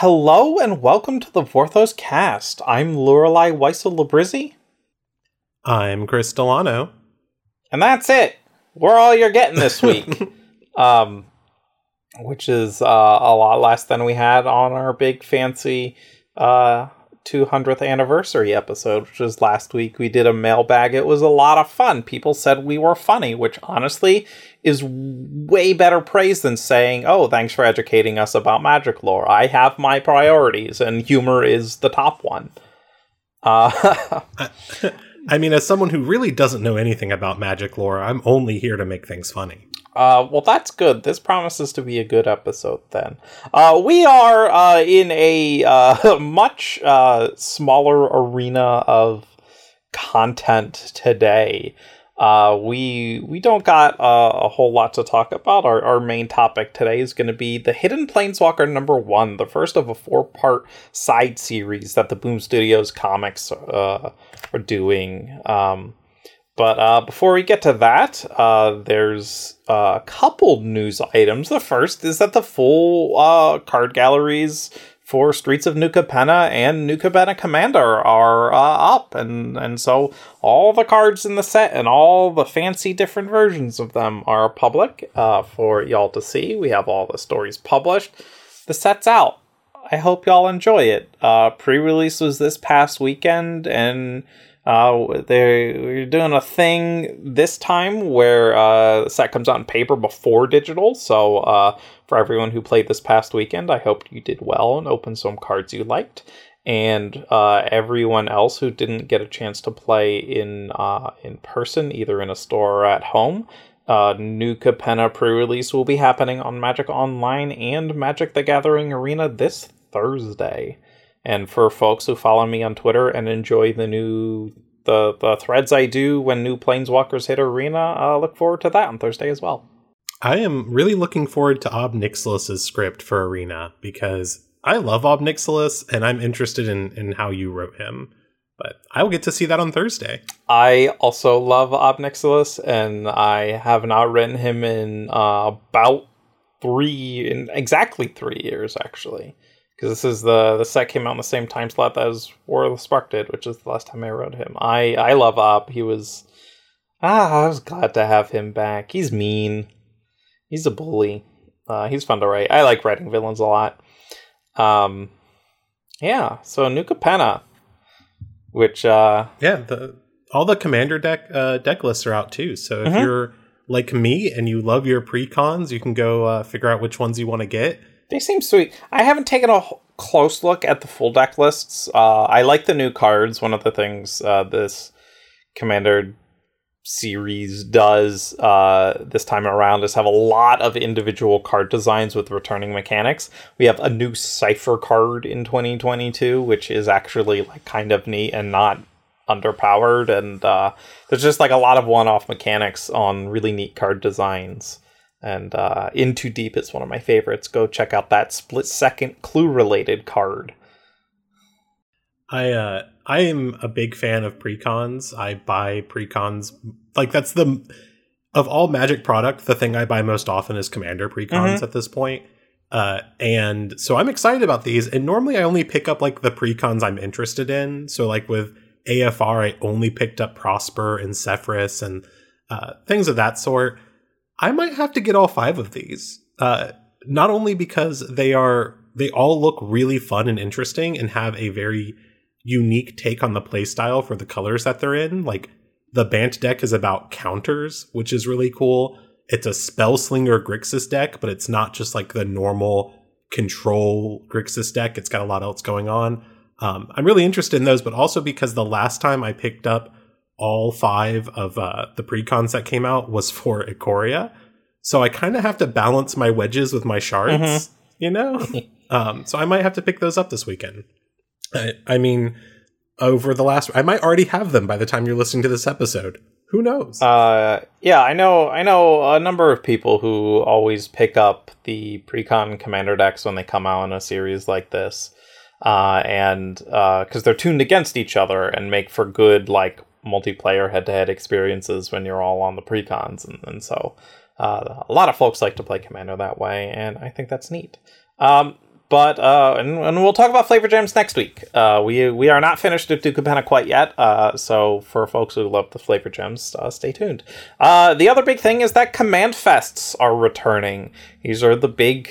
Hello and welcome to The Vorthos Cast. I'm Lorelei Weissel-Labrizzi. I'm Chris Delano. And that's it. We're all you're getting this week. Which is a lot less than we had on our big fancy 200th anniversary episode, which was last week. We did a mailbag. It was a lot of fun. People said we were funny, which honestly is way better praise than saying, oh, thanks for educating us about magic lore. I have my priorities, and humor is the top one. I mean, as someone who really doesn't know anything about magic lore, I'm only here to make things funny. Well, that's good. This promises to be a good episode, then. We are in a much smaller arena of content today. We don't got a whole lot to talk about. Our main topic today is going to be the Hidden Planeswalker #1, the first of a 4-part side series that the Boom! Studios comics are doing. But before we get to that, there's a couple news items. The first is that the full card galleries for Streets of New Capenna and New Capenna Commander are up. And so all the cards in the set and all the fancy different versions of them are public for y'all to see. We have all the stories published. The set's out. I hope y'all enjoy it. Pre-release was this past weekend, and we're doing a thing this time where the set comes out in paper before digital. So for everyone who played this past weekend, I hope you did well and opened some cards you liked. And everyone else who didn't get a chance to play in person, either in a store or at home, New Capenna pre-release will be happening on Magic Online and Magic the Gathering Arena this Thursday. And for folks who follow me on Twitter and enjoy the threads I do when new Planeswalkers hit Arena, look forward to that on Thursday as well. I am really looking forward to Ob Nixilis' script for Arena, because I love Ob Nixilis, and I'm interested in how you wrote him. But I'll get to see that on Thursday. I also love Ob Nixilis, and I have not written him in exactly 3 years, actually. Because this is the set came out in the same time slot as War of the Spark did, which is the last time I wrote him. I love Ob. He was... I was glad to have him back. He's mean. He's a bully. He's fun to write. I like writing villains a lot. Yeah, so New Capenna, which... all the Commander deck lists are out, too. So if you're like me and you love your pre-cons, you can go figure out which ones you want to get. They seem sweet. I haven't taken a close look at the full deck lists. I like the new cards. One of the things this Commander series does this time around is have a lot of individual card designs with returning mechanics. We have a new Cypher card in 2022, which is actually like kind of neat and not underpowered. And there's just like a lot of one-off mechanics on really neat card designs. And In Too Deep is one of my favorites. Go check out that split-second clue-related card. I am a big fan of precons. I buy precons. Like, that's the... Of all Magic product, the thing I buy most often is Commander precons at this point. And so I'm excited about these. And normally I only pick up, like, the precons I'm interested in. So, like, with AFR, I only picked up Prosper and Sephiris and things of that sort. I might have to get all 5 of these, not only because they all look really fun and interesting and have a very unique take on the playstyle for the colors that they're in. Like, the Bant deck is about counters, which is really cool. It's a Spellslinger Grixis deck, but it's not just like the normal control Grixis deck. It's got a lot else going on. I'm really interested in those, but also because the last time I picked up all 5 of the precons that came out was for Ikoria. So I kind of have to balance my wedges with my shards, you know? So I might have to pick those up this weekend. I mean, I might already have them by the time you're listening to this episode. Who knows? Yeah, I know a number of people who always pick up the precon commander decks when they come out in a series like this. And because they're tuned against each other and make for good, like, multiplayer head-to-head experiences when you're all on the precons, and so a lot of folks like to play Commander that way, and I think that's neat. But and we'll talk about flavor gems next week. We are not finished with Duke Capenna quite yet. So for folks who love the flavor gems, stay tuned. The other big thing is that command fests are returning. These are the big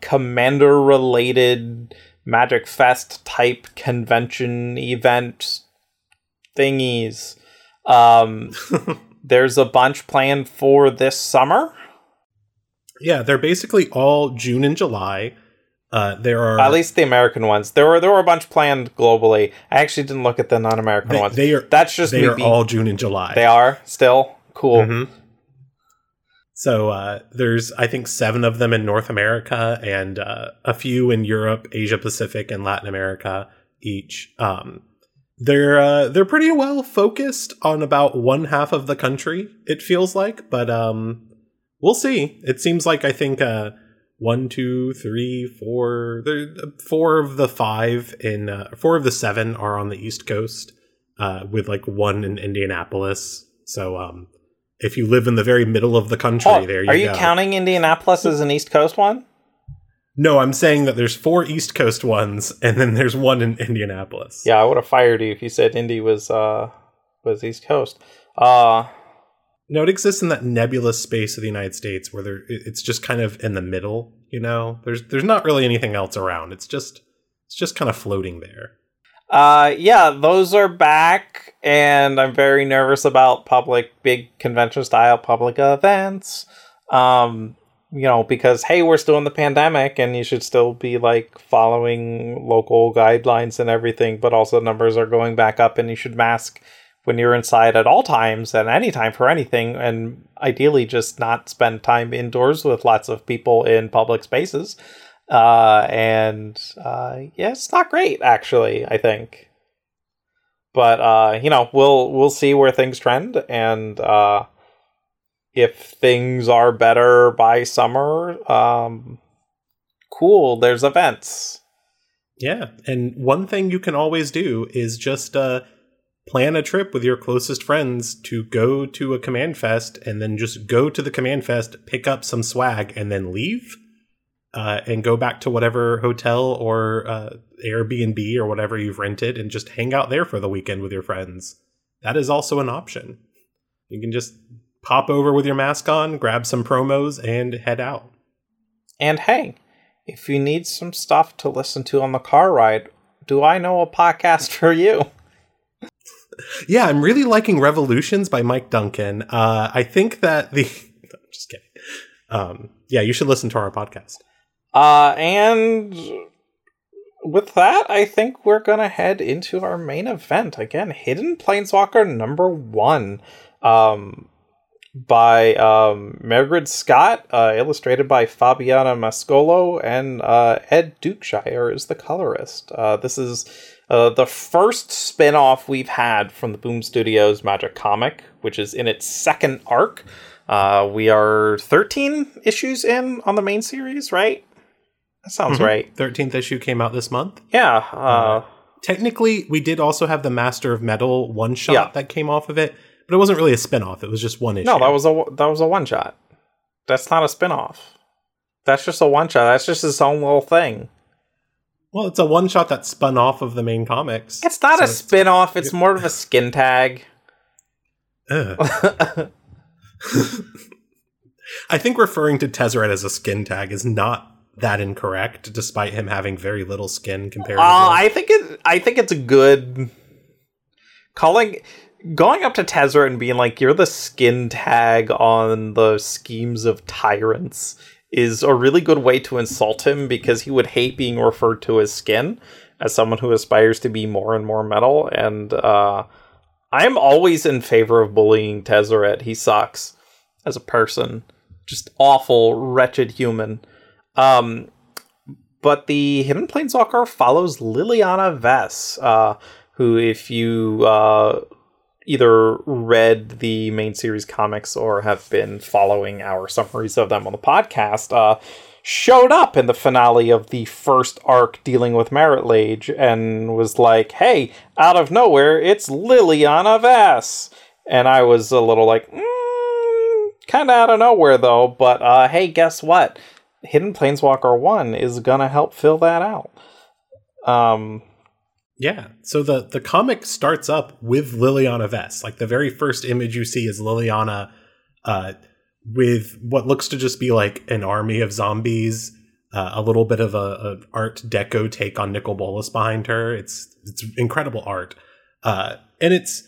commander related Magic Fest type convention event thingies. There's a bunch planned for this summer. Yeah, they're basically all June and July. There are at least the American ones. There were a bunch planned globally. I actually didn't look at the non-American ones. They are all June and July. They are still cool. Mm-hmm. So there's, I think, 7 of them in North America and a few in Europe, Asia Pacific, and Latin America each. They're pretty well focused on about one half of the country, it feels like, but we'll see. It seems like, I think, 1, 2, 3, 4. Four of the 7 are on the East Coast, with like 1 in Indianapolis. So if you live in the very middle of the country, Are you counting Indianapolis as an East Coast one? No, I'm saying that there's 4 East Coast ones, and then there's 1 in Indianapolis. Yeah, I would have fired you if you said Indy was East Coast. No, it exists in that nebulous space of the United States where it's just kind of in the middle. You know, there's not really anything else around. It's just kind of floating there. Yeah, those are back, and I'm very nervous about big convention style public events. You know, because hey, we're still in the pandemic, and you should still be following local guidelines and everything. But also, numbers are going back up, and you should mask when you're inside at all times and any time for anything, and ideally just not spend time indoors with lots of people in public spaces. Yeah, it's not great, actually, I think. But, we'll see where things trend. And if things are better by summer, cool, there's events. Yeah, and one thing you can always do is just... plan a trip with your closest friends to go to a Command Fest, and then just go to the Command Fest, pick up some swag, and then leave, and go back to whatever hotel or Airbnb or whatever you've rented, and just hang out there for the weekend with your friends. That is also an option. You can just pop over with your mask on, grab some promos, and head out. And hey, if you need some stuff to listen to on the car ride, do I know a podcast for you? Yeah, I'm really liking Revolutions by Mike Duncan. I think that I'm just kidding. Yeah, you should listen to our podcast. And with that, I think we're going to head into our main event. Again, Hidden Planeswalker #1 by Mairghread Scott, illustrated by Fabiana Mascolo, and Ed Dukeshire is the colorist. This is... the first spin-off we've had from the Boom! Studios Magic comic, which is in its second arc. We are 13 issues in on the main series, right? That sounds right. 13th issue came out this month. Yeah. Technically, we did also have the Master of Metal one-shot that came off of it, but it wasn't really a spin-off. It was just one issue. No, that was a one-shot. That's not a spin-off. That's just a one-shot. That's just its own little thing. Well, it's a one-shot that spun off of the main comics. It's not a spin-off. It's more of a skin tag. I think referring to Tezzeret as a skin tag is not that incorrect, despite him having very little skin compared to him. I think it's good. Going up to Tezzeret and being like, you're the skin tag on the schemes of tyrants, is a really good way to insult him, because he would hate being referred to as skin, as someone who aspires to be more and more metal. And I'm always in favor of bullying Tezzeret. He sucks as a person. Just awful, wretched human. But the Hidden Planeswalker follows Liliana Vess, who, if you... either read the main series comics or have been following our summaries of them on the podcast, showed up in the finale of the first arc dealing with Marit Lage and was like, hey, out of nowhere, it's Liliana Vess. And I was a little kind of out of nowhere, though. But hey, guess what? Hidden Planeswalker 1 is going to help fill that out. Yeah, so the comic starts up with Liliana Vess. Like, the very first image you see is Liliana with what looks to just be, like, an army of zombies, a little bit of an Art Deco take on Nicol Bolas behind her. It's incredible art. And it's...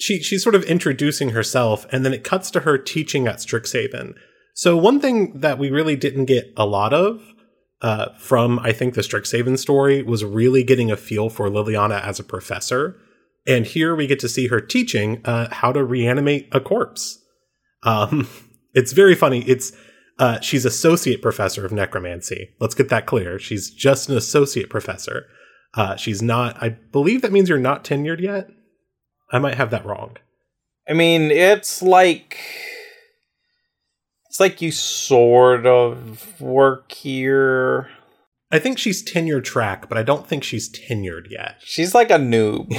She's sort of introducing herself, and then it cuts to her teaching at Strixhaven. So one thing that we really didn't get a lot of from, I think, the Strixhaven story was really getting a feel for Liliana as a professor. And here we get to see her teaching how to reanimate a corpse. It's very funny. It's she's associate professor of necromancy. Let's get that clear. She's just an associate professor. She's not, I believe that means you're not tenured yet. I might have that wrong. I mean, it's like you sort of work here. I think she's tenure track, but I don't think she's tenured yet. She's like a noob.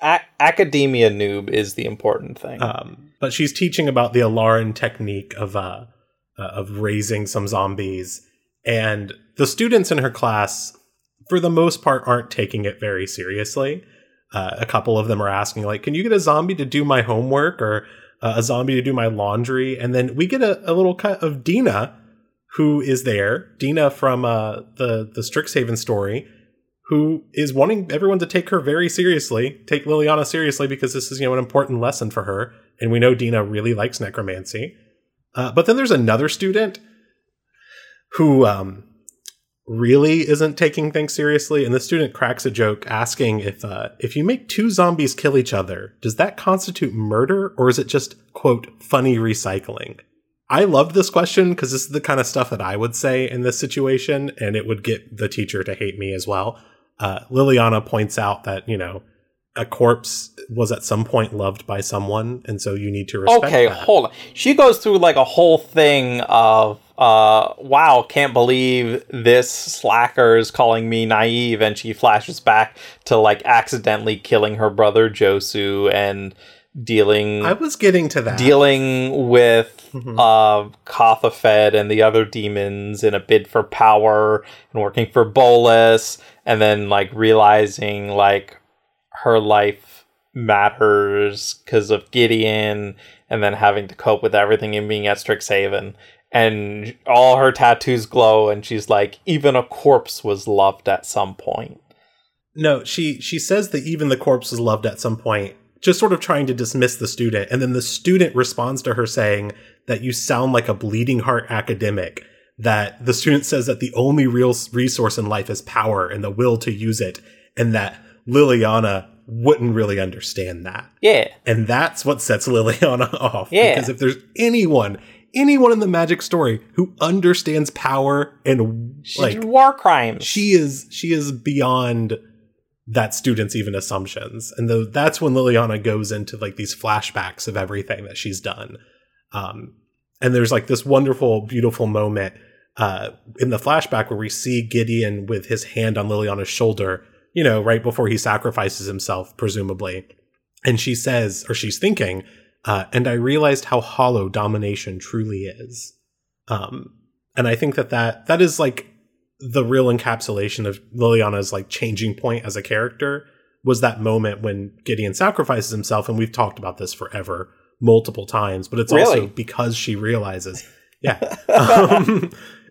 Academia noob is the important thing. But she's teaching about the Alaran technique of raising some zombies, and the students in her class, for the most part, aren't taking it very seriously. A couple of them are asking, like, can you get a zombie to do my homework or a zombie to do my laundry? And then we get a little cut of Dina, who is there. Dina from the Strixhaven story, who is wanting everyone to take her very seriously, take Liliana seriously, because this is, an important lesson for her. And we know Dina really likes necromancy. But then there's another student who really isn't taking things seriously, and the student cracks a joke asking if you make two zombies kill each other, does that constitute murder, or is it just, quote, funny recycling? I loved this question because this is the kind of stuff that I would say in this situation, and it would get the teacher to hate me as well. Liliana points out that, a corpse was at some point loved by someone, and so you need to respect that. Hold on. She goes through, like, a whole thing of wow, can't believe this slacker is calling me naive, and she flashes back to, like, accidentally killing her brother Josu and dealing with Kothafed and the other demons in a bid for power and working for Bolas, and then, like, realizing, like, her life matters because of Gideon, and then having to cope with everything and being at Strixhaven. And all her tattoos glow, and she's like, even a corpse was loved at some point. No, she says that even the corpse was loved at some point, just sort of trying to dismiss the student. And then the student responds to her saying that you sound like a bleeding heart academic, that the student says that the only real resource in life is power and the will to use it, and that Liliana wouldn't really understand that. Yeah. And that's what sets Liliana off. Yeah. Because if there's anyone in the Magic story who understands power and, like, war crimes, she is beyond that student's even assumptions. And that's when Liliana goes into, like, these flashbacks of everything that she's done. And there's, like, this wonderful, beautiful moment in the flashback where we see Gideon with his hand on Liliana's shoulder, right before he sacrifices himself, presumably. And she says, or she's thinking, and I realized how hollow domination truly is. And I think that is, like, the real encapsulation of Liliana's, like, changing point as a character was that moment when Gideon sacrifices himself. And we've talked about this forever, multiple times, but it's also because she realizes, yeah,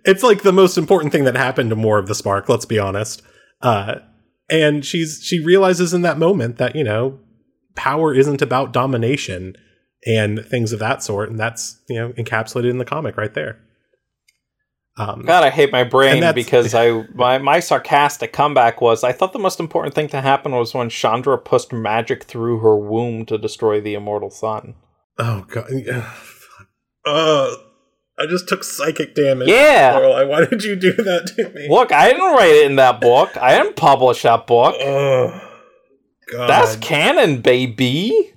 it's, like, the most important thing that happened to War of the Spark. Let's be honest. And she realizes in that moment that, power isn't about domination and things of that sort. And that's, encapsulated in the comic right there. God, I hate my brain because my sarcastic comeback was, I thought the most important thing to happen was when Chandra pushed magic through her womb to destroy the immortal sun. Oh, God. I just took psychic damage. Yeah. Lorelai, why did you do that to me? Look, I didn't write it in that book. I didn't publish that book. Oh, God. That's canon, baby.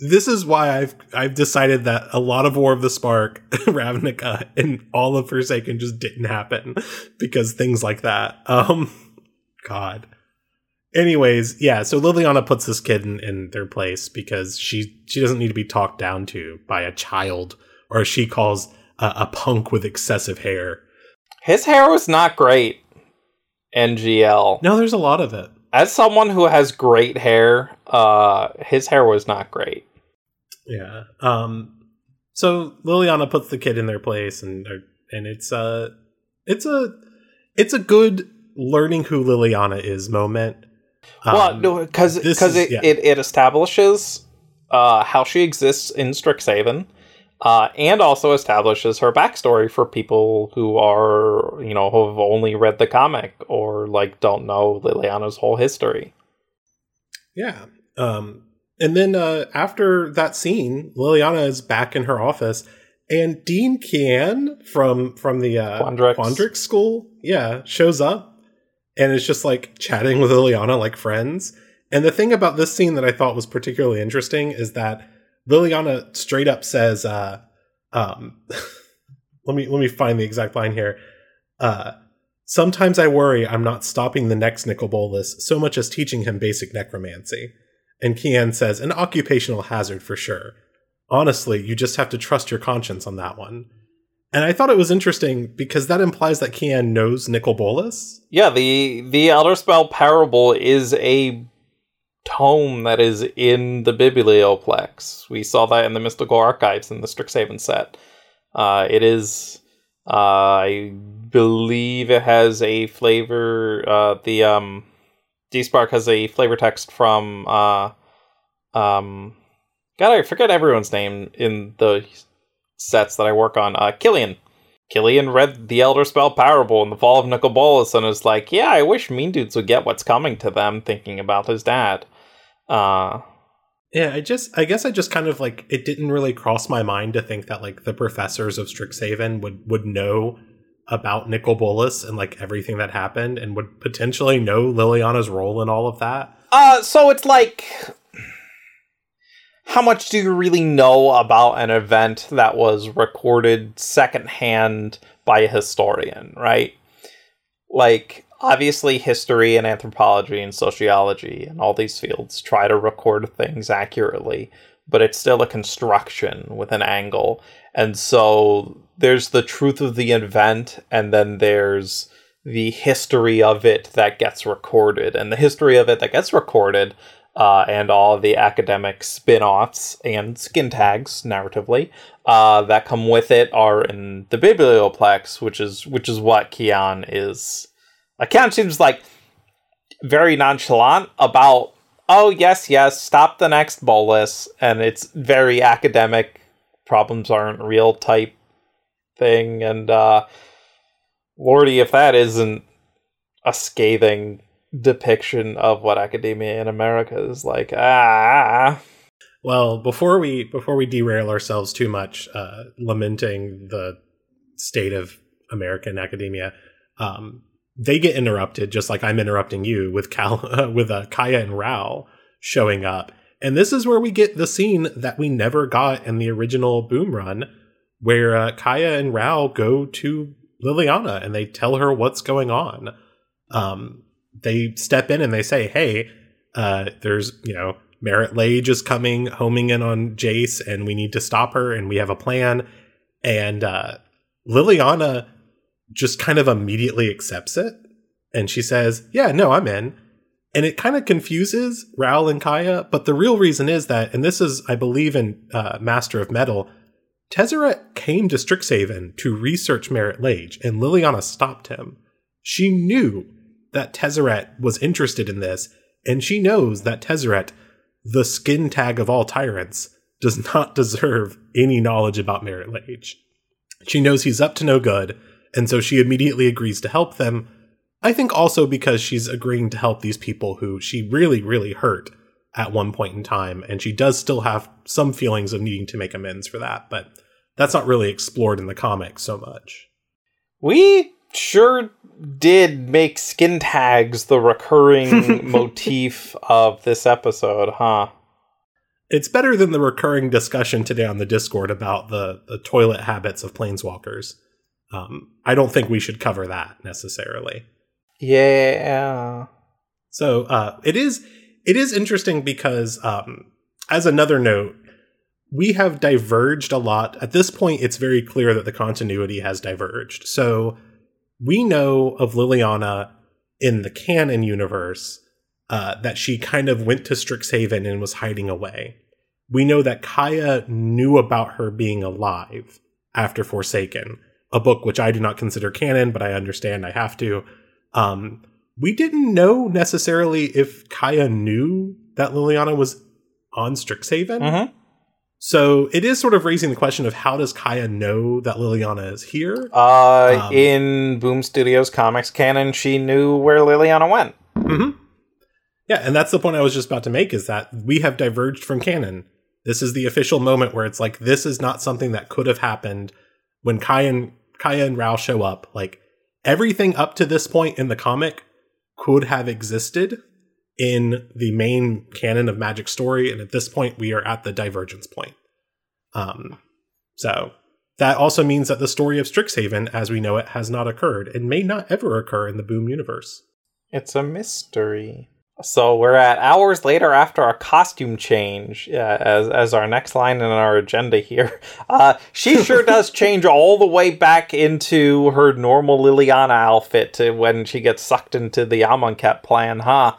This is why I've decided that a lot of War of the Spark, Ravnica, and all of Forsaken just didn't happen because things like that. God. Anyways, yeah, so Liliana puts this kid in their place because she doesn't need to be talked down to by a child, or as she calls a punk with excessive hair. His hair was not great. NGL. No, there's a lot of it. As someone who has great hair, his hair was not great. Yeah. So Liliana puts the kid in their place, and it's a good learning who Liliana is moment. It establishes how she exists in Strixhaven, and also establishes her backstory for people who are, you know, who've only read the comic or like don't know Liliana's whole history. Yeah. And then after that scene, Liliana is back in her office, and Dean Kianne from the Quandrix school, yeah, shows up. And it's just like chatting with Liliana like friends. And the thing about this scene that I thought was particularly interesting is that Liliana straight up says, let me find the exact line here. Sometimes I worry I'm not stopping the next Nicol Bolas so much as teaching him basic necromancy. And Kianne says, an occupational hazard for sure. Honestly, you just have to trust your conscience on that one. And I thought it was interesting because that implies that Kianne knows Nicol Bolas. Yeah, the Elder Spell Parable is a tome that is in the Biblioplex. We saw that in the Mystical Archives in the Strixhaven set. It is, I believe it has a flavor, the D-Spark has a flavor text from, God, I forget everyone's name in the sets that I work on. Killian read the Elder Spell Parable in the Fall of Nicol Bolas and is like, yeah, I wish mean dudes would get what's coming to them, thinking about his dad. Yeah, I guess I just kind of like, it didn't really cross my mind to think that like the professors of Strixhaven would know about Nicol Bolas and like everything that happened and would potentially know Liliana's role in all of that. So it's like, how much do you really know about an event that was recorded secondhand by a historian, right? Like, obviously history and anthropology and sociology and all these fields try to record things accurately, but it's still a construction with an angle. And so there's the truth of the event, and then there's the history of it that gets recorded. And the history of it that gets recorded, and all the academic spin-offs and skin tags, narratively, that come with it are in the Biblioplex, which is what Kianne is. Kianne seems like very nonchalant about, oh, yes, stop the next Bolas, and it's very academic, problems aren't real type thing, and lordy, if that isn't a scathing depiction of what academia in America is like. Well, before we derail ourselves too much, lamenting the state of American academia, they get interrupted, just like I'm interrupting you with Kaya and Rao showing up, and this is where we get the scene that we never got in the original Boom run, where Kaya and Rao go to Liliana and they tell her what's going on. They step in and they say, hey, there's, you know, Marit Lage is coming, homing in on Jace, and we need to stop her, and we have a plan. And Liliana just kind of immediately accepts it. And she says, yeah, no, I'm in. And it kind of confuses Rao and Kaya. But the real reason is that, and this is, I believe, in Master of Metal, Tezzeret came to Strixhaven to research Marit Lage, and Liliana stopped him. She knew that Tezzeret was interested in this, and she knows that Tezzeret, the skin tag of all tyrants, does not deserve any knowledge about Marit Lage. She knows he's up to no good, and so she immediately agrees to help them, I think also because she's agreeing to help these people who she really, really hurt at one point in time, and she does still have some feelings of needing to make amends for that, but that's not really explored in the comics so much. We sure did make skin tags the recurring motif of this episode, huh? It's better than the recurring discussion today on the Discord about the toilet habits of planeswalkers. I don't think we should cover that necessarily. Yeah. So it is interesting because, as another note, we have diverged a lot. At this point, it's very clear that the continuity has diverged. So we know of Liliana in the canon universe that she kind of went to Strixhaven and was hiding away. We know that Kaya knew about her being alive after Forsaken, a book which I do not consider canon, but I understand I have to. We didn't know necessarily if Kaya knew that Liliana was on Strixhaven. Mm-hmm. So it is sort of raising the question of how does Kaya know that Liliana is here? In Boom! Studios comics canon, she knew where Liliana went. Mm-hmm. Yeah, and that's the point I was just about to make, is that we have diverged from canon. This is the official moment where it's like, this is not something that could have happened when Kaya and Rao show up. Like, everything up to this point in the comic could have existed in the main canon of Magic story, and at this point we are at the divergence point. So that also means that the story of Strixhaven as we know it has not occurred and may not ever occur in the Boom universe. It's a mystery. So we're at hours later after our costume change as our next line in our agenda here. She sure does change all the way back into her normal Liliana outfit to when she gets sucked into the Amonkhet plan, huh?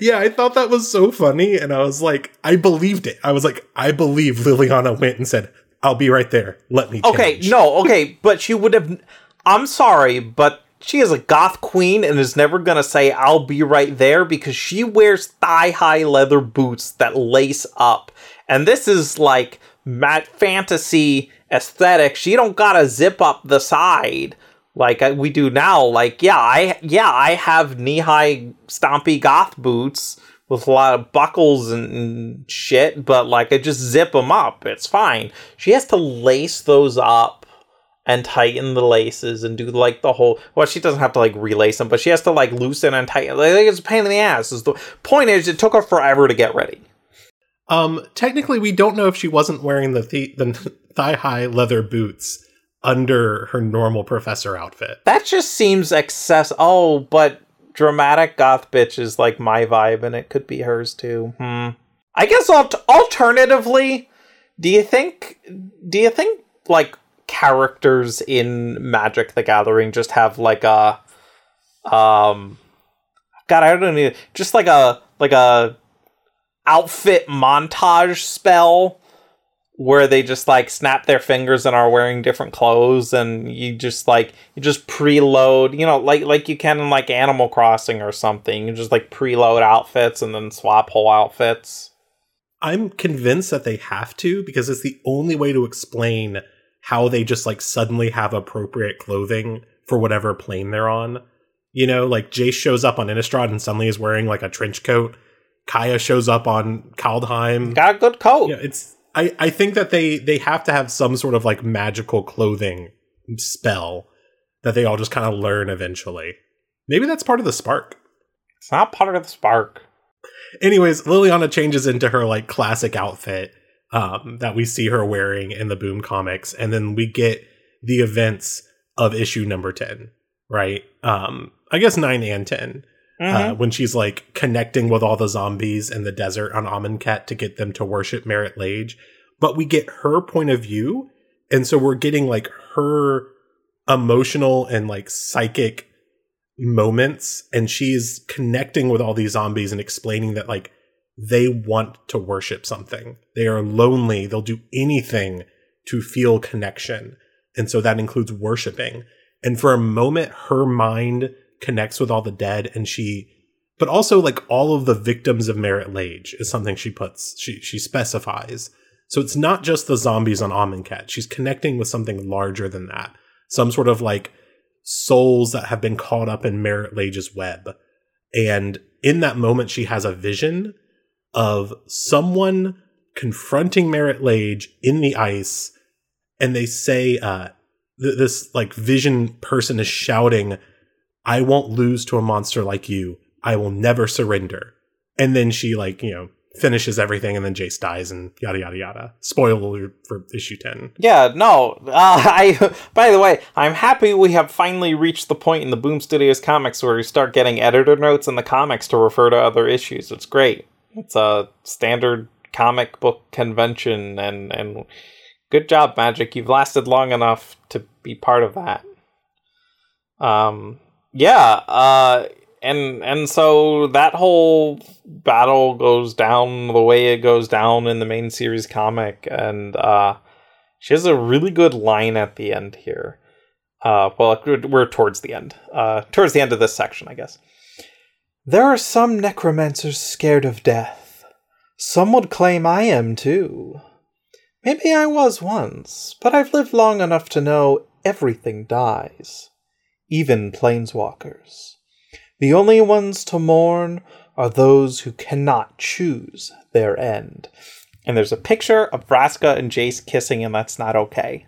Yeah, I thought that was so funny, and I was like, I believed it. I was like, I believe Liliana went and said, I'll be right there. Let me change. Okay, but she would have... I'm sorry, but... She is a goth queen and is never going to say, I'll be right there, because she wears thigh-high leather boots that lace up. And this is like mad fantasy aesthetic. She don't got to zip up the side like we do now. Like, I have knee-high stompy goth boots with a lot of buckles and shit, but like I just zip them up. It's fine. She has to lace those up. And tighten the laces and do like the whole... Well, she doesn't have to like relace them, but she has to like loosen and tighten. Like, it's a pain in the ass. The point is, it took her forever to get ready. Technically, we don't know if she wasn't wearing the thigh-high leather boots under her normal professor outfit. That just seems excess. Oh, but dramatic goth bitch is like my vibe, and it could be hers too. I guess alternatively, do you think like characters in Magic the Gathering just have like a just like a outfit montage spell where they just like snap their fingers and are wearing different clothes, and you just preload, you know, like you can in like Animal Crossing or something. You just like preload outfits and then swap whole outfits. I'm convinced that they have to, because it's the only way to explain how they just like suddenly have appropriate clothing for whatever plane they're on. You know, like Jace shows up on Innistrad and suddenly is wearing like a trench coat. Kaya shows up on Kaldheim. Got a good coat. Yeah, it's I think that they have to have some sort of like magical clothing spell that they all just kind of learn eventually. Maybe that's part of the spark. It's not part of the spark. Anyways, Liliana changes into her like classic outfit that we see her wearing in the Boom comics. And then we get the events of issue number 10, right? I guess 9 and 10, mm-hmm. When she's like connecting with all the zombies in the desert on Amonkhet to get them to worship Marit Lage. But we get her point of view. And so we're getting like her emotional and like psychic moments. And she's connecting with all these zombies and explaining that like, they want to worship something. They are lonely. They'll do anything to feel connection. And so that includes worshiping. And for a moment, her mind connects with all the dead. And but also like all of the victims of Marit Lage is something she specifies. So it's not just the zombies on Amonkhet. She's connecting with something larger than that. Some sort of like souls that have been caught up in Marit Lage's web. And in that moment, she has a vision of someone confronting Marit Lage in the ice, and they say, this like vision person is shouting, I won't lose to a monster like you. I will never surrender. And then she like, you know, finishes everything, and then Jace dies, and yada, yada, yada. Spoiler for issue 10. Yeah, no. By the way, I'm happy we have finally reached the point in the Boom Studios comics where we start getting editor notes in the comics to refer to other issues. It's great. It's a standard comic book convention, and good job, Magic. You've lasted long enough to be part of that. And so that whole battle goes down the way it goes down in the main series comic, and she has a really good line at the end here. We're towards the end. Towards the end of this section, I guess. There are some necromancers scared of death. Some would claim I am, too. Maybe I was once, but I've lived long enough to know everything dies. Even planeswalkers. The only ones to mourn are those who cannot choose their end. And there's a picture of Vraska and Jace kissing, and that's not okay.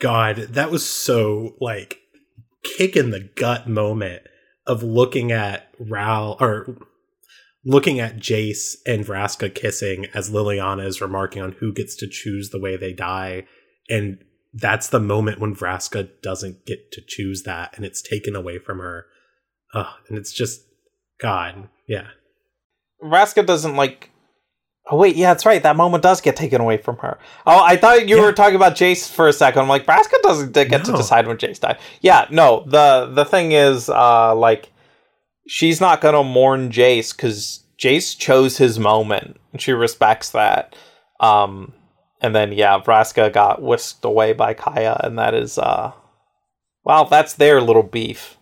God, that was so, kick in the gut moment of looking at Rao, or looking at Jace and Vraska kissing as Liliana is remarking on who gets to choose the way they die. And that's the moment when Vraska doesn't get to choose that, and it's taken away from her. And it's just, God, yeah. Vraska doesn't oh, wait, yeah, that's right. That moment does get taken away from her. Oh, I thought you were talking about Jace for a second. I'm like, Vraska doesn't get to decide when Jace died. Yeah, no, the thing is, she's not going to mourn Jace because Jace chose his moment, and she respects that. And then, yeah, Vraska got whisked away by Kaya, and that is, that's their little beef.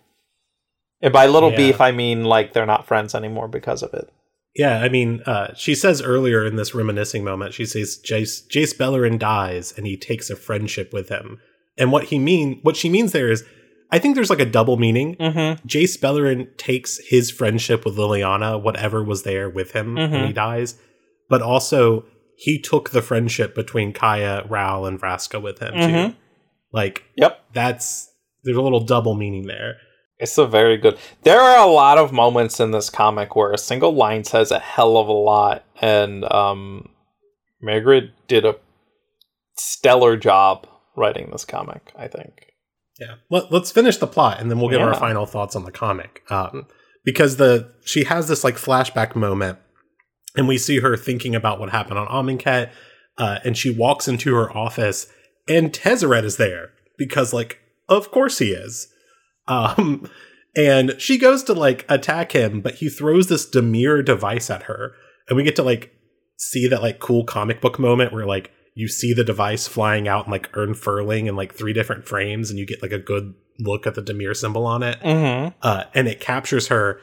And by little beef, I mean, they're not friends anymore because of it. Yeah, I mean, she says earlier in this reminiscing moment, she says, Jace Bellerin dies, and he takes a friendship with him. And what she means there is, I think there's a double meaning. Mm-hmm. Jace Bellerin takes his friendship with Liliana, whatever was there with him when he dies, but also he took the friendship between Kaya, Rao, and Vraska with him, too. There's a little double meaning there. It's a very good... There are a lot of moments in this comic where a single line says a hell of a lot, and Mairghread did a stellar job writing this comic, I think. Yeah. Let's finish the plot, and then we'll give our final thoughts on the comic. Because she has this, flashback moment, and we see her thinking about what happened on Amonkhet, and she walks into her office, and Tezzeret is there, because, of course he is. And she goes to attack him, but he throws this demure device at her, and we get to see that cool comic book moment where you see the device flying out and unfurling in three different frames, and you get a good look at the demure symbol on it. Mm-hmm. And it captures her,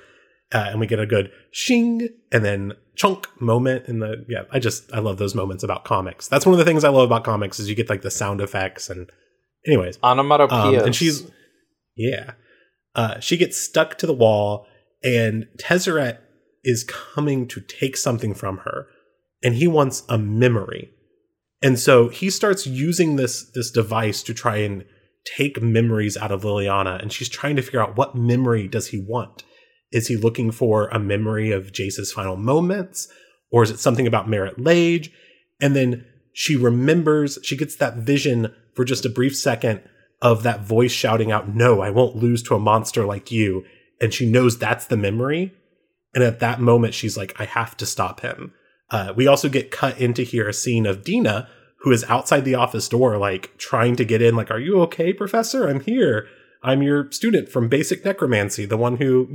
and we get a good shing and then chunk moment in the, I love those moments about comics. That's one of the things I love about comics is you get the sound effects and anyways. Onomatopoeias. And she's... Yeah. She gets stuck to the wall, and Tezzeret is coming to take something from her, and he wants a memory. And so he starts using this device to try and take memories out of Liliana, and she's trying to figure out what memory does he want. Is he looking for a memory of Jace's final moments, or is it something about Marit Lage? And then she remembers, she gets that vision for just a brief second of that voice shouting out, "No, I won't lose to a monster like you." And she knows that's the memory. And at that moment, she's like, I have to stop him. We also get cut into here a scene of Dina, who is outside the office door, trying to get in, are you okay, Professor? I'm here. I'm your student from Basic Necromancy, the one who,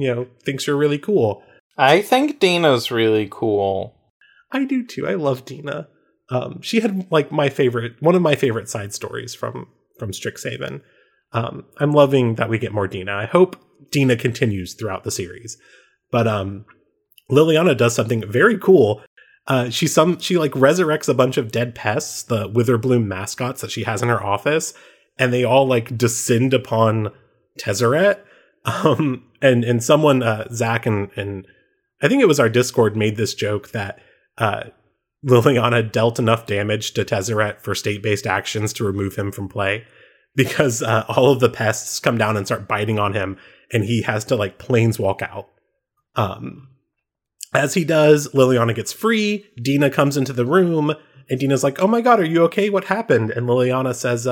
thinks you're really cool. I think Dina's really cool. I do, too. I love Dina. She had, one of my favorite side stories from Strixhaven. I'm loving that we get more Dina. I hope Dina continues throughout the series. But Liliana does something very cool. She resurrects a bunch of dead pests, the Witherbloom mascots that she has in her office, and they all descend upon Tezzeret. And someone, Zach and I think it was our Discord, made this joke that Liliana dealt enough damage to Tezzeret for state-based actions to remove him from play, because all of the pests come down and start biting on him, and he has to planeswalk out. As he does, Liliana gets free. Dina comes into the room, and Dina's like, "Oh my God, are you okay? What happened?" And Liliana says,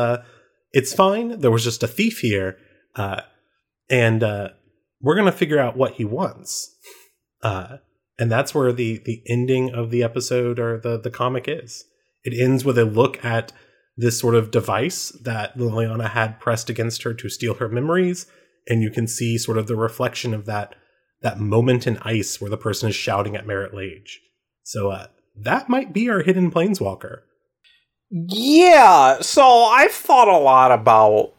"It's fine. There was just a thief here, and we're gonna figure out what he wants." And that's where the ending of the episode or the comic is. It ends with a look at this sort of device that Liliana had pressed against her to steal her memories. And you can see sort of the reflection of that moment in ice where the person is shouting at Marit Lage. So that might be our hidden planeswalker. Yeah, so I've thought a lot about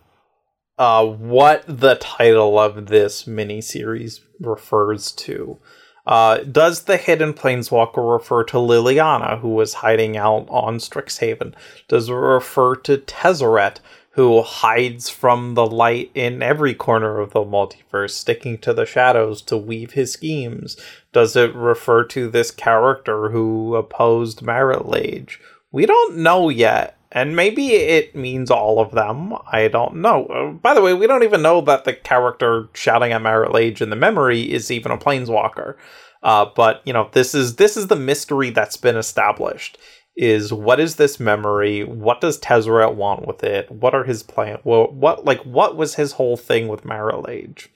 what the title of this miniseries refers to. Does the hidden planeswalker refer to Liliana, who was hiding out on Strixhaven? Does it refer to Tezzeret, who hides from the light in every corner of the multiverse, sticking to the shadows to weave his schemes? Does it refer to this character who opposed Mairghread Scott? We don't know yet, and maybe it means all of them. I don't know. By the way, we don't even know that the character shouting at Mairghread Scott in the memory is even a planeswalker. But, you know, this is the mystery that's been established. Is what is this memory? What does Tezzeret want with it? What are his plans? What was his whole thing with Mairghread Scott?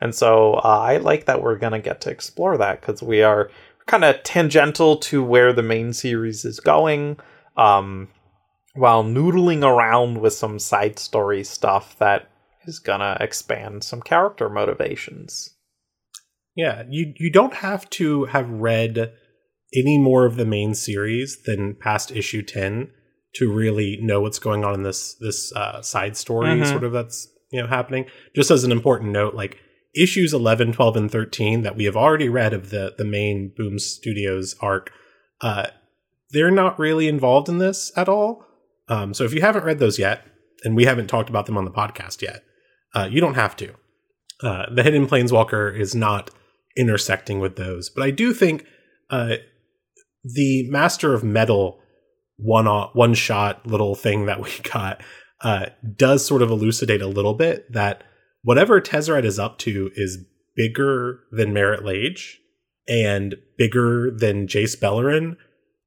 And so I like that we're going to get to explore that, because we are kind of tangential to where the main series is going, while noodling around with some side story stuff that is going to expand some character motivations. Yeah, you don't have to have read any more of the main series than past issue 10 to really know what's going on in this side story, mm-hmm. sort of that's, you know, happening. Just as an important note, like issues 11, 12, and 13 that we have already read of the main Boom! Studios arc, they're not really involved in this at all. So if you haven't read those yet, and we haven't talked about them on the podcast yet, you don't have to. The Hidden Planeswalker is not intersecting with those. But I do think the Master of Metal one-shot little thing that we got does sort of elucidate a little bit that whatever Tezzeret is up to is bigger than Mairghread Lage and bigger than Jace Bellerin,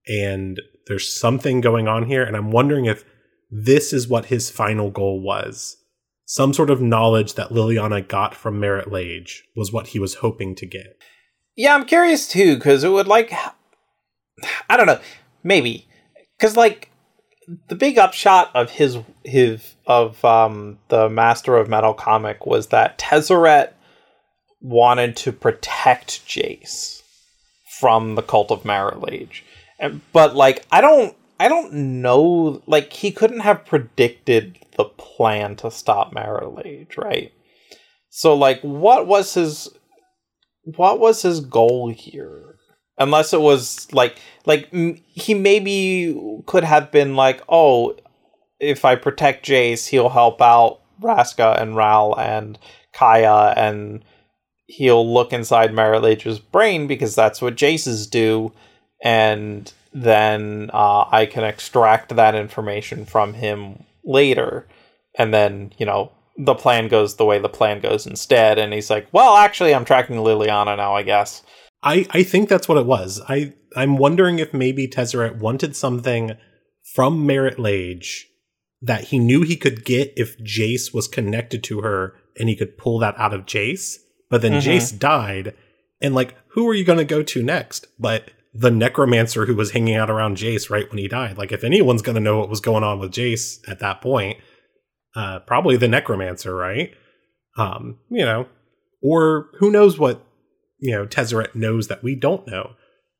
and there's something going on here, and I'm wondering if this is what his final goal was. Some sort of knowledge that Liliana got from Mairghread Lage was what he was hoping to get. Yeah, I'm curious too, because it would, like, I don't know, maybe. Because, like, the big upshot of the Master of Metal comic was that Tezzeret wanted to protect Jace from the cult of Mairghread Lage, but like I don't know, like he couldn't have predicted the plan to stop Mairghread Lage, right? So like, what was his goal here? Unless it was like he maybe could have been like, oh, if I protect Jace, he'll help out Vraska and Rao and Kaya, and he'll look inside Mairghread Lage's brain because that's what Jace's do, and then I can extract that information from him later, and then, you know, the plan goes the way the plan goes instead, and he's like, well, actually, I'm tracking Liliana now, I guess. I think that's what it was. I'm wondering if maybe Tezzeret wanted something from Mairghread Lage that he knew he could get if Jace was connected to her, and he could pull that out of Jace. But then mm-hmm. Jace died, and like, who are you going to go to next? But the necromancer who was hanging out around Jace right when he died. Like, if anyone's going to know what was going on with Jace at that point, probably the necromancer, right? You know, or who knows what, you know, Tezzeret knows that we don't know,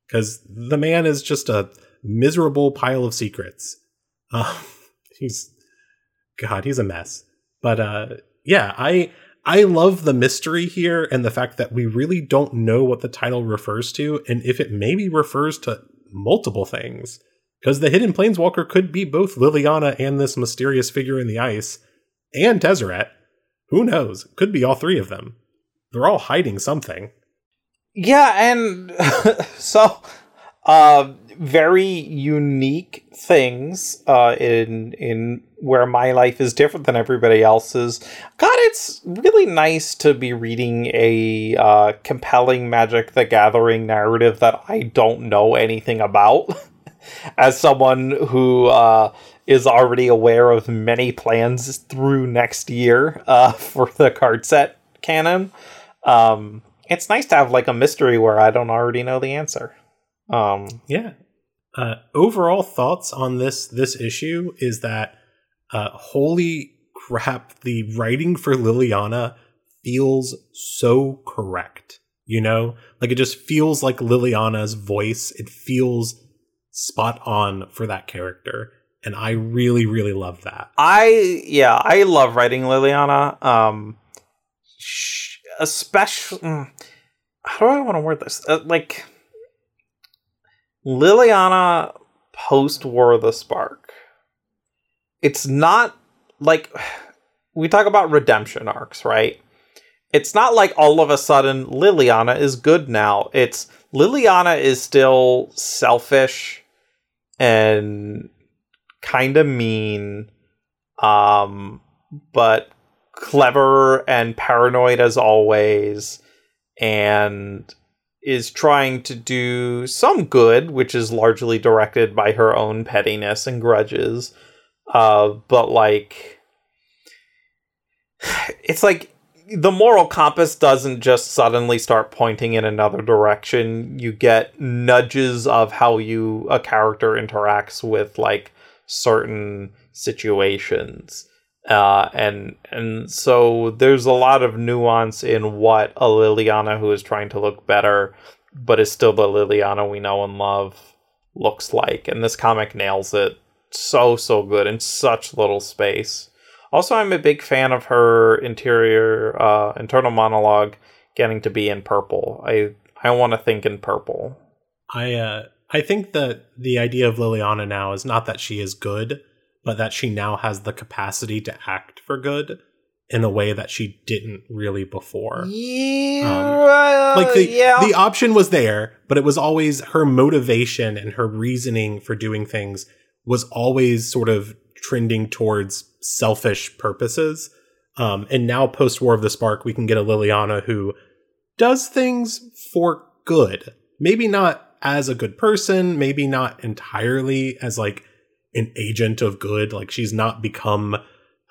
because the man is just a miserable pile of secrets. He's a mess. But yeah, I love the mystery here and the fact that we really don't know what the title refers to, and if it maybe refers to multiple things, because the hidden planeswalker could be both Liliana and this mysterious figure in the ice and Tezzeret. Who knows? Could be all three of them. They're all hiding something. Yeah, and so very unique things in where my life is different than everybody else's. God, it's really nice to be reading a compelling Magic the Gathering narrative that I don't know anything about. As someone who is already aware of many plans through next year for the card set canon. it's nice to have like a mystery where I don't already know the answer. Yeah. Overall thoughts on this issue is that holy crap, the writing for Liliana feels so correct. You know, like it just feels like Liliana's voice. It feels spot on for that character. And I really, really love that. I love writing Liliana. Especially, how do I want to word this? Like Liliana post War of the Spark. It's not like we talk about redemption arcs, right? It's not like all of a sudden Liliana is good now. It's Liliana is still selfish and kind of mean, but clever and paranoid as always, and is trying to do some good, which is largely directed by her own pettiness and grudges. But like, it's like the moral compass doesn't just suddenly start pointing in another direction. You get nudges of how a character interacts with like certain situations. And so there's a lot of nuance in what a Liliana who is trying to look better, but is still the Liliana we know and love looks like. And this comic nails it so good in such little space. Also, I'm a big fan of her internal monologue getting to be in purple. I want to think in purple. I think that the idea of Liliana now is not that she is good, but that she now has the capacity to act for good in a way that she didn't really before. Yeah, the option was there, but it was always her motivation and her reasoning for doing things was always sort of trending towards selfish purposes. And now post War of the Spark, we can get a Liliana who does things for good. Maybe not as a good person, maybe not entirely as like an agent of good. Like she's not become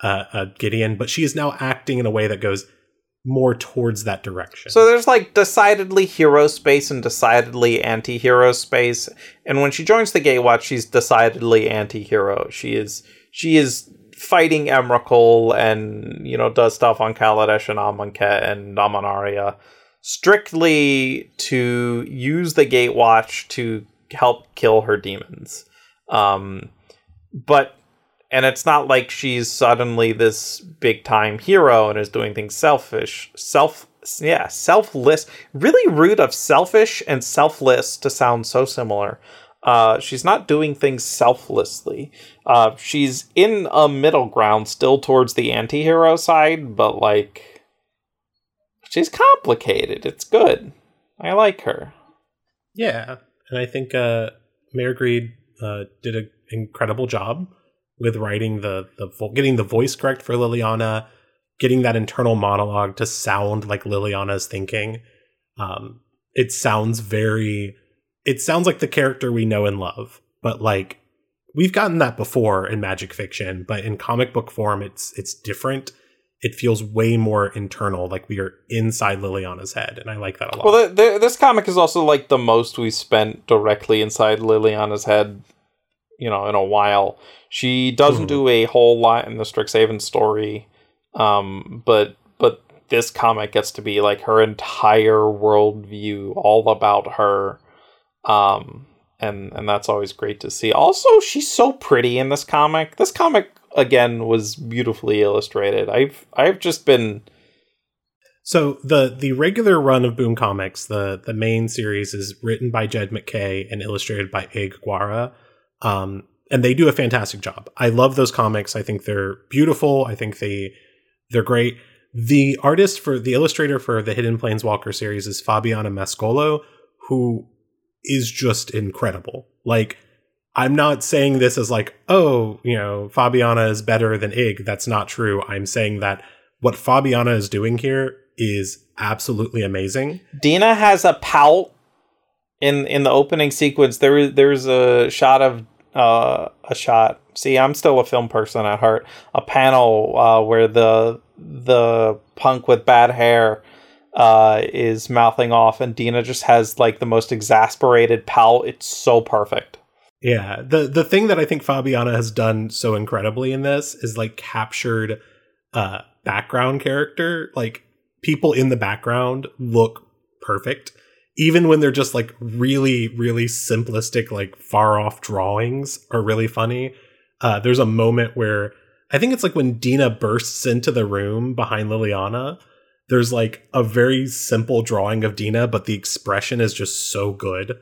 a Gideon, but she is now acting in a way that goes more towards that direction. So there's like decidedly hero space and decidedly anti-hero space. And when she joins the Gatewatch, she's decidedly anti-hero. She is fighting Emrakul and, you know, does stuff on Kaladesh and Amonkhet and Dominaria strictly to use the Gatewatch to help kill her demons. But it's not like she's suddenly this big time hero and is doing things selfless, really rude of selfish and selfless to sound so similar. She's not doing things selflessly. She's in a middle ground still towards the anti-hero side, but like she's complicated. It's good. I like her. Yeah. And I think, Mairghread, did an incredible job with writing getting the voice correct for Liliana, getting that internal monologue to sound like Liliana's thinking. It sounds like the character we know and love, but like we've gotten that before in magic fiction, but in comic book form, it's different. It feels way more internal, like we are inside Liliana's head, and I like that a lot. Well, this comic is also like the most we spent directly inside Liliana's head, you know, in a while. She doesn't do a whole lot in the Strixhaven story, but this comic gets to be like her entire worldview, all about her, and that's always great to see. Also, she's so pretty in this comic. This comic, again, was beautifully illustrated. I've just been so the regular run of Boom Comics, the main series, is written by Jed McKay and illustrated by Egg Guara, and they do a fantastic job. I love those comics. I think they're beautiful. I think they're great. The artist for the illustrator for the Hidden Planeswalker series is Fabiana Mascolo, who is just incredible. Like, I'm not saying this as like, oh, you know, Fabiana is better than Ig. That's not true. I'm saying that what Fabiana is doing here is absolutely amazing. Dina has a pout in the opening sequence. There's a shot of a shot. See, I'm still a film person at heart. A panel where the punk with bad hair is mouthing off, and Dina just has like the most exasperated pal. It's so perfect. Yeah, the thing that I think Fabiana has done so incredibly in this is like captured background character. Like people in the background look perfect, even when they're just like really, really simplistic, like far off drawings are really funny. There's a moment where I think it's like when Dina bursts into the room behind Liliana. There's like a very simple drawing of Dina, but the expression is just so good.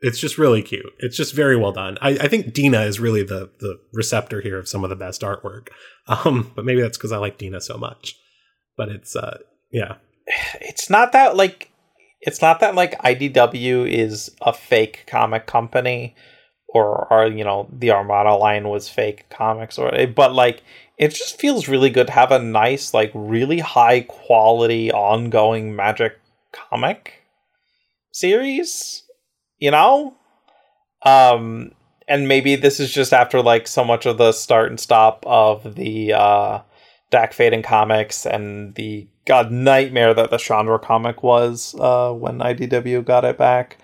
It's just really cute. It's just very well done. I think Dina is really the receptor here of some of the best artwork. But maybe that's because I like Dina so much. But it's, yeah. It's not that IDW is a fake comic company or you know, the Armada line was fake comics but like, it just feels really good to have a nice, like really high quality ongoing Magic comic series. You know? And maybe this is just after like so much of the start and stop of the Dak Faden comics and the nightmare that the Chandra comic was when IDW got it back.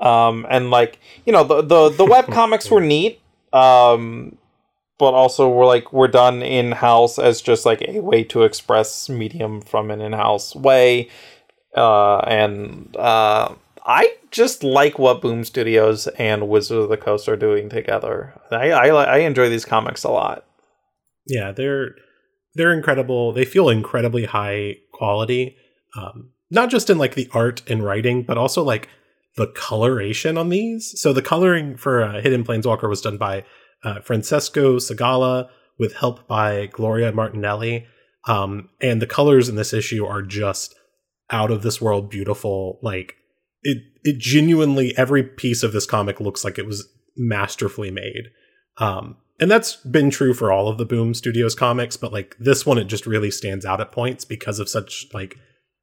And like, you know, the web comics were neat. But also we're done in-house as just like a way to express medium from an in-house way. I just like what Boom! Studios and Wizards of the Coast are doing together. I enjoy these comics a lot. Yeah, they're incredible. They feel incredibly high quality, not just in like the art and writing, but also like the coloration on these. So the coloring for Hidden Planeswalker was done by Francesco Segala with help by Gloria Martinelli. And the colors in this issue are just out of this world beautiful, like. It genuinely, every piece of this comic looks like it was masterfully made. And that's been true for all of the Boom! Studios comics, but like this one, it just really stands out at points because of such like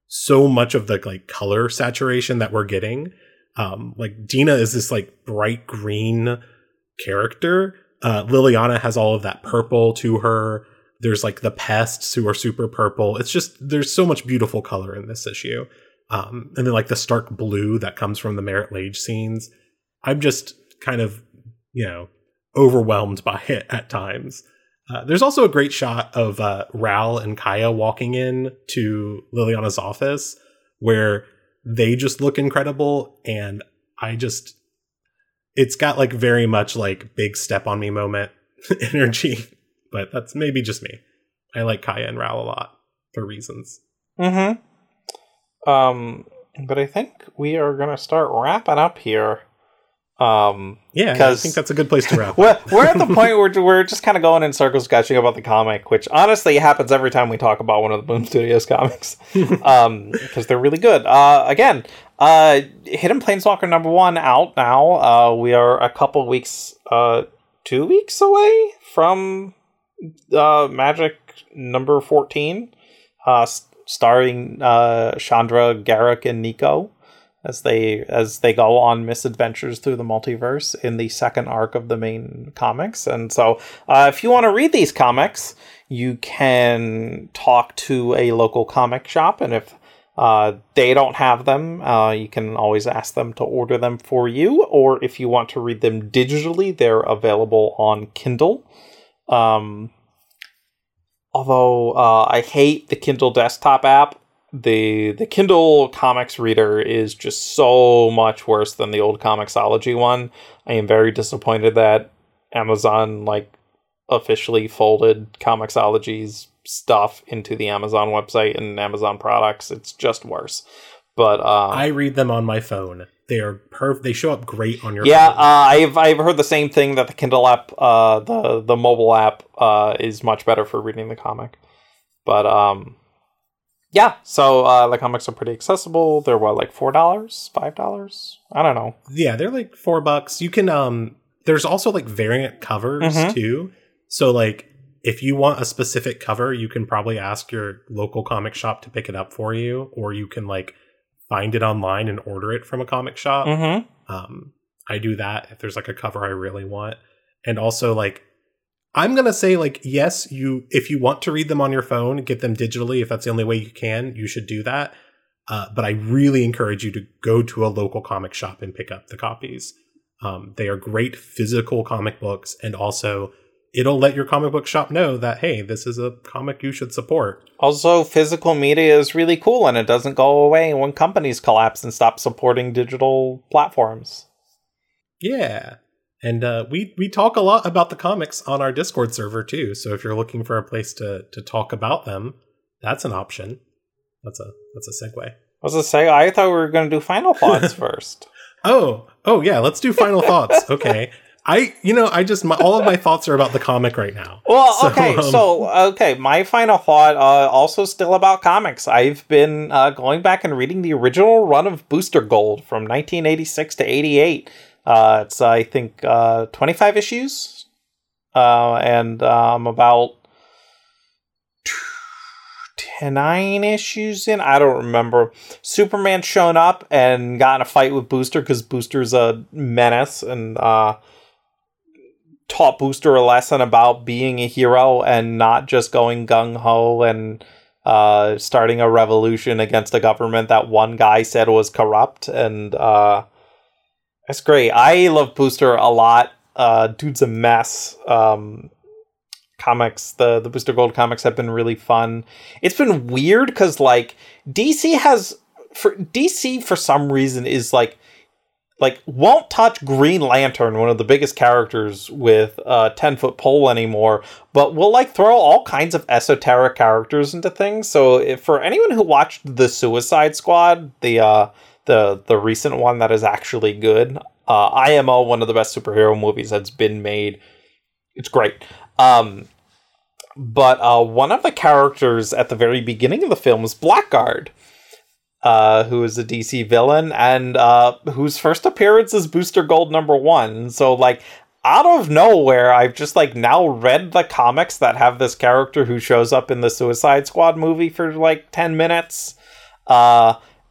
so much of the like color saturation that we're getting. Like Dina is this like bright green character. Liliana has all of that purple to her. There's like the pests who are super purple. It's just, there's so much beautiful color in this issue. And then like the stark blue that comes from the Marit Lage scenes. I'm just kind of, you know, overwhelmed by it at times. There's also a great shot of Rao and Kaya walking in to Liliana's office where they just look incredible. And it's got like very much like big step on me moment energy, but that's maybe just me. I like Kaya and Rao a lot for reasons. Mm-hmm. But I think we are going to start wrapping up here. Yeah, I think that's a good place to wrap. We're at the point where we're just kind of going in circles, gushing about the comic, which honestly happens every time we talk about one of the Boom! Studios comics, because they're really good. Again, Hidden Planeswalker #1 out now. We are a couple weeks, 2 weeks away from Magic #14. Starring Chandra, Garrick, and Nico as they go on misadventures through the multiverse in the second arc of the main comics. And so if you want to read these comics, you can talk to a local comic shop. And if they don't have them, you can always ask them to order them for you. Or if you want to read them digitally, they're available on Kindle. Although I hate the Kindle desktop app, the Kindle comics reader is just so much worse than the old Comixology one. I am very disappointed that Amazon officially folded Comixology's stuff into the Amazon website and Amazon products. It's just worse. But I read them on my phone. They are They show up great on your phone. I've heard the same thing, that the Kindle app, the mobile app, is much better for reading the comic. But yeah. So the comics are pretty accessible. They're $4, $5? I don't know. Yeah, they're $4. You can there's also variant covers too. So if you want a specific cover, you can probably ask your local comic shop to pick it up for you, or you can find it online and order it from a comic shop. I do that if there's a cover I really want. And also I'm going to say, like, yes, if you want to read them on your phone, get them digitally. If that's the only way you can, you should do that. But I really encourage you to go to a local comic shop and pick up the copies. They are great physical comic books. And also, it'll let your comic book shop know that, hey, this is a comic you should support. Also, physical media is really cool, and it doesn't go away when companies collapse and stop supporting digital platforms. Yeah. And we talk a lot about the comics on our Discord server, too. So if you're looking for a place to talk about them, that's an option. That's a segue. I was going to say, I thought we were going to do final thoughts first. Oh, yeah. Let's do final thoughts. Okay. All of my thoughts are about the comic right now. Well, okay. So, my final thought, also still about comics. I've been going back and reading the original run of Booster Gold from 1986 to 88. It's, I think, 25 issues. And I'm about 9 issues in. I don't remember. Superman's shown up and got in a fight with Booster because Booster's a menace and taught Booster a lesson about being a hero and not just going gung-ho and starting a revolution against a government that one guy said was corrupt. And that's great. I love Booster a lot. Dude's a mess. Comics, the Booster Gold comics have been really fun. It's been weird because, like, DC for some reason is like won't touch Green Lantern, one of the biggest characters with a 10-foot pole anymore, but will like throw all kinds of esoteric characters into things. So for anyone who watched The Suicide Squad, the recent one that is actually good, IMO, one of the best superhero movies that's been made. It's great. But one of the characters at the very beginning of the film is Blackguard, who is a DC villain and whose first appearance is Booster Gold #1. So, like, out of nowhere, I've just like now read the comics that have this character who shows up in the Suicide Squad movie for like 10 minutes.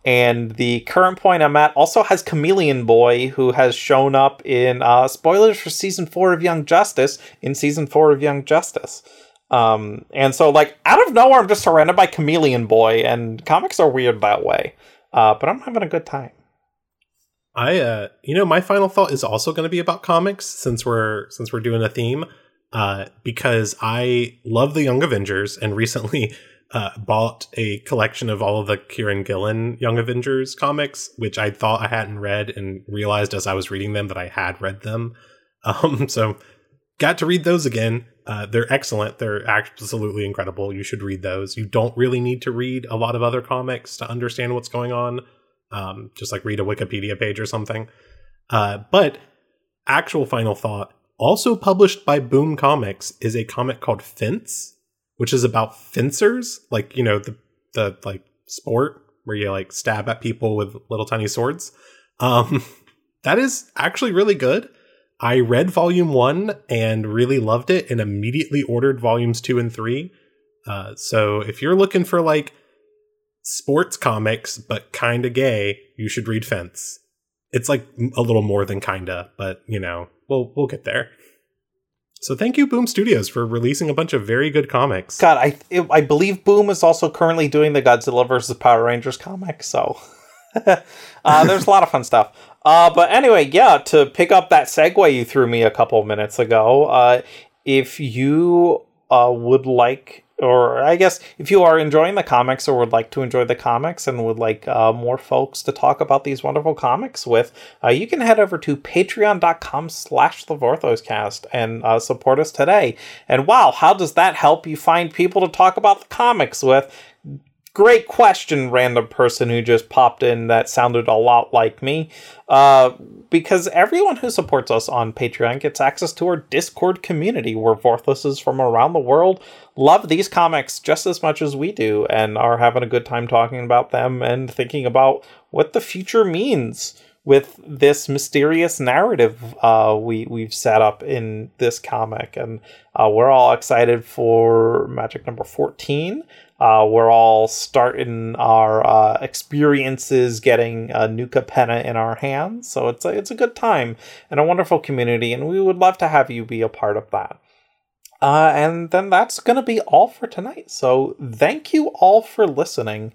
And the current point I'm at also has Chameleon Boy, who has shown up in spoilers for season 4 of Young Justice, and so, like, out of nowhere, I'm just surrounded by Chameleon Boy, and comics are weird that way. But I'm having a good time. My final thought is also going to be about comics since we're doing a theme, because I love the Young Avengers, and recently bought a collection of all of the Kieran Gillen Young Avengers comics, which I thought I hadn't read and realized as I was reading them that I had read them. So got to read those again. They're excellent. They're absolutely incredible. You should read those. You don't really need to read a lot of other comics to understand what's going on. Just like read a Wikipedia page or something. But actual final thought, also published by Boom Comics, is a comic called Fence, which is about fencers, like, you know, the like sport where you like stab at people with little tiny swords. That is actually really good. I read volume 1 and really loved it and immediately ordered volumes 2 and 3. So if you're looking for like sports comics, but kind of gay, you should read Fence. It's like a little more than kind of, but, you know, we'll get there. So thank you, Boom Studios, for releasing a bunch of very good comics. God, I believe Boom is also currently doing the Godzilla vs. Power Rangers comic, so there's a lot of fun stuff. But anyway, yeah, to pick up that segue you threw me a couple minutes ago, if you would like, or I guess if you are enjoying the comics or would like to enjoy the comics and would like more folks to talk about these wonderful comics with, you can head over to patreon.com/thevorthoscast and support us today. And wow, how does that help you find people to talk about the comics with? Great question, random person who just popped in that sounded a lot like me. Because everyone who supports us on Patreon gets access to our Discord community, where Vorthoses from around the world love these comics just as much as we do and are having a good time talking about them and thinking about what the future means with this mysterious narrative we've set up in this comic. And we're all excited for Magic number 14. We're all starting our experiences getting a Nuka Penna in our hands. So it's a good time and a wonderful community, and we would love to have you be a part of that. And then that's going to be all for tonight. So thank you all for listening.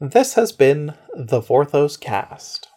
This has been The Vorthos Cast.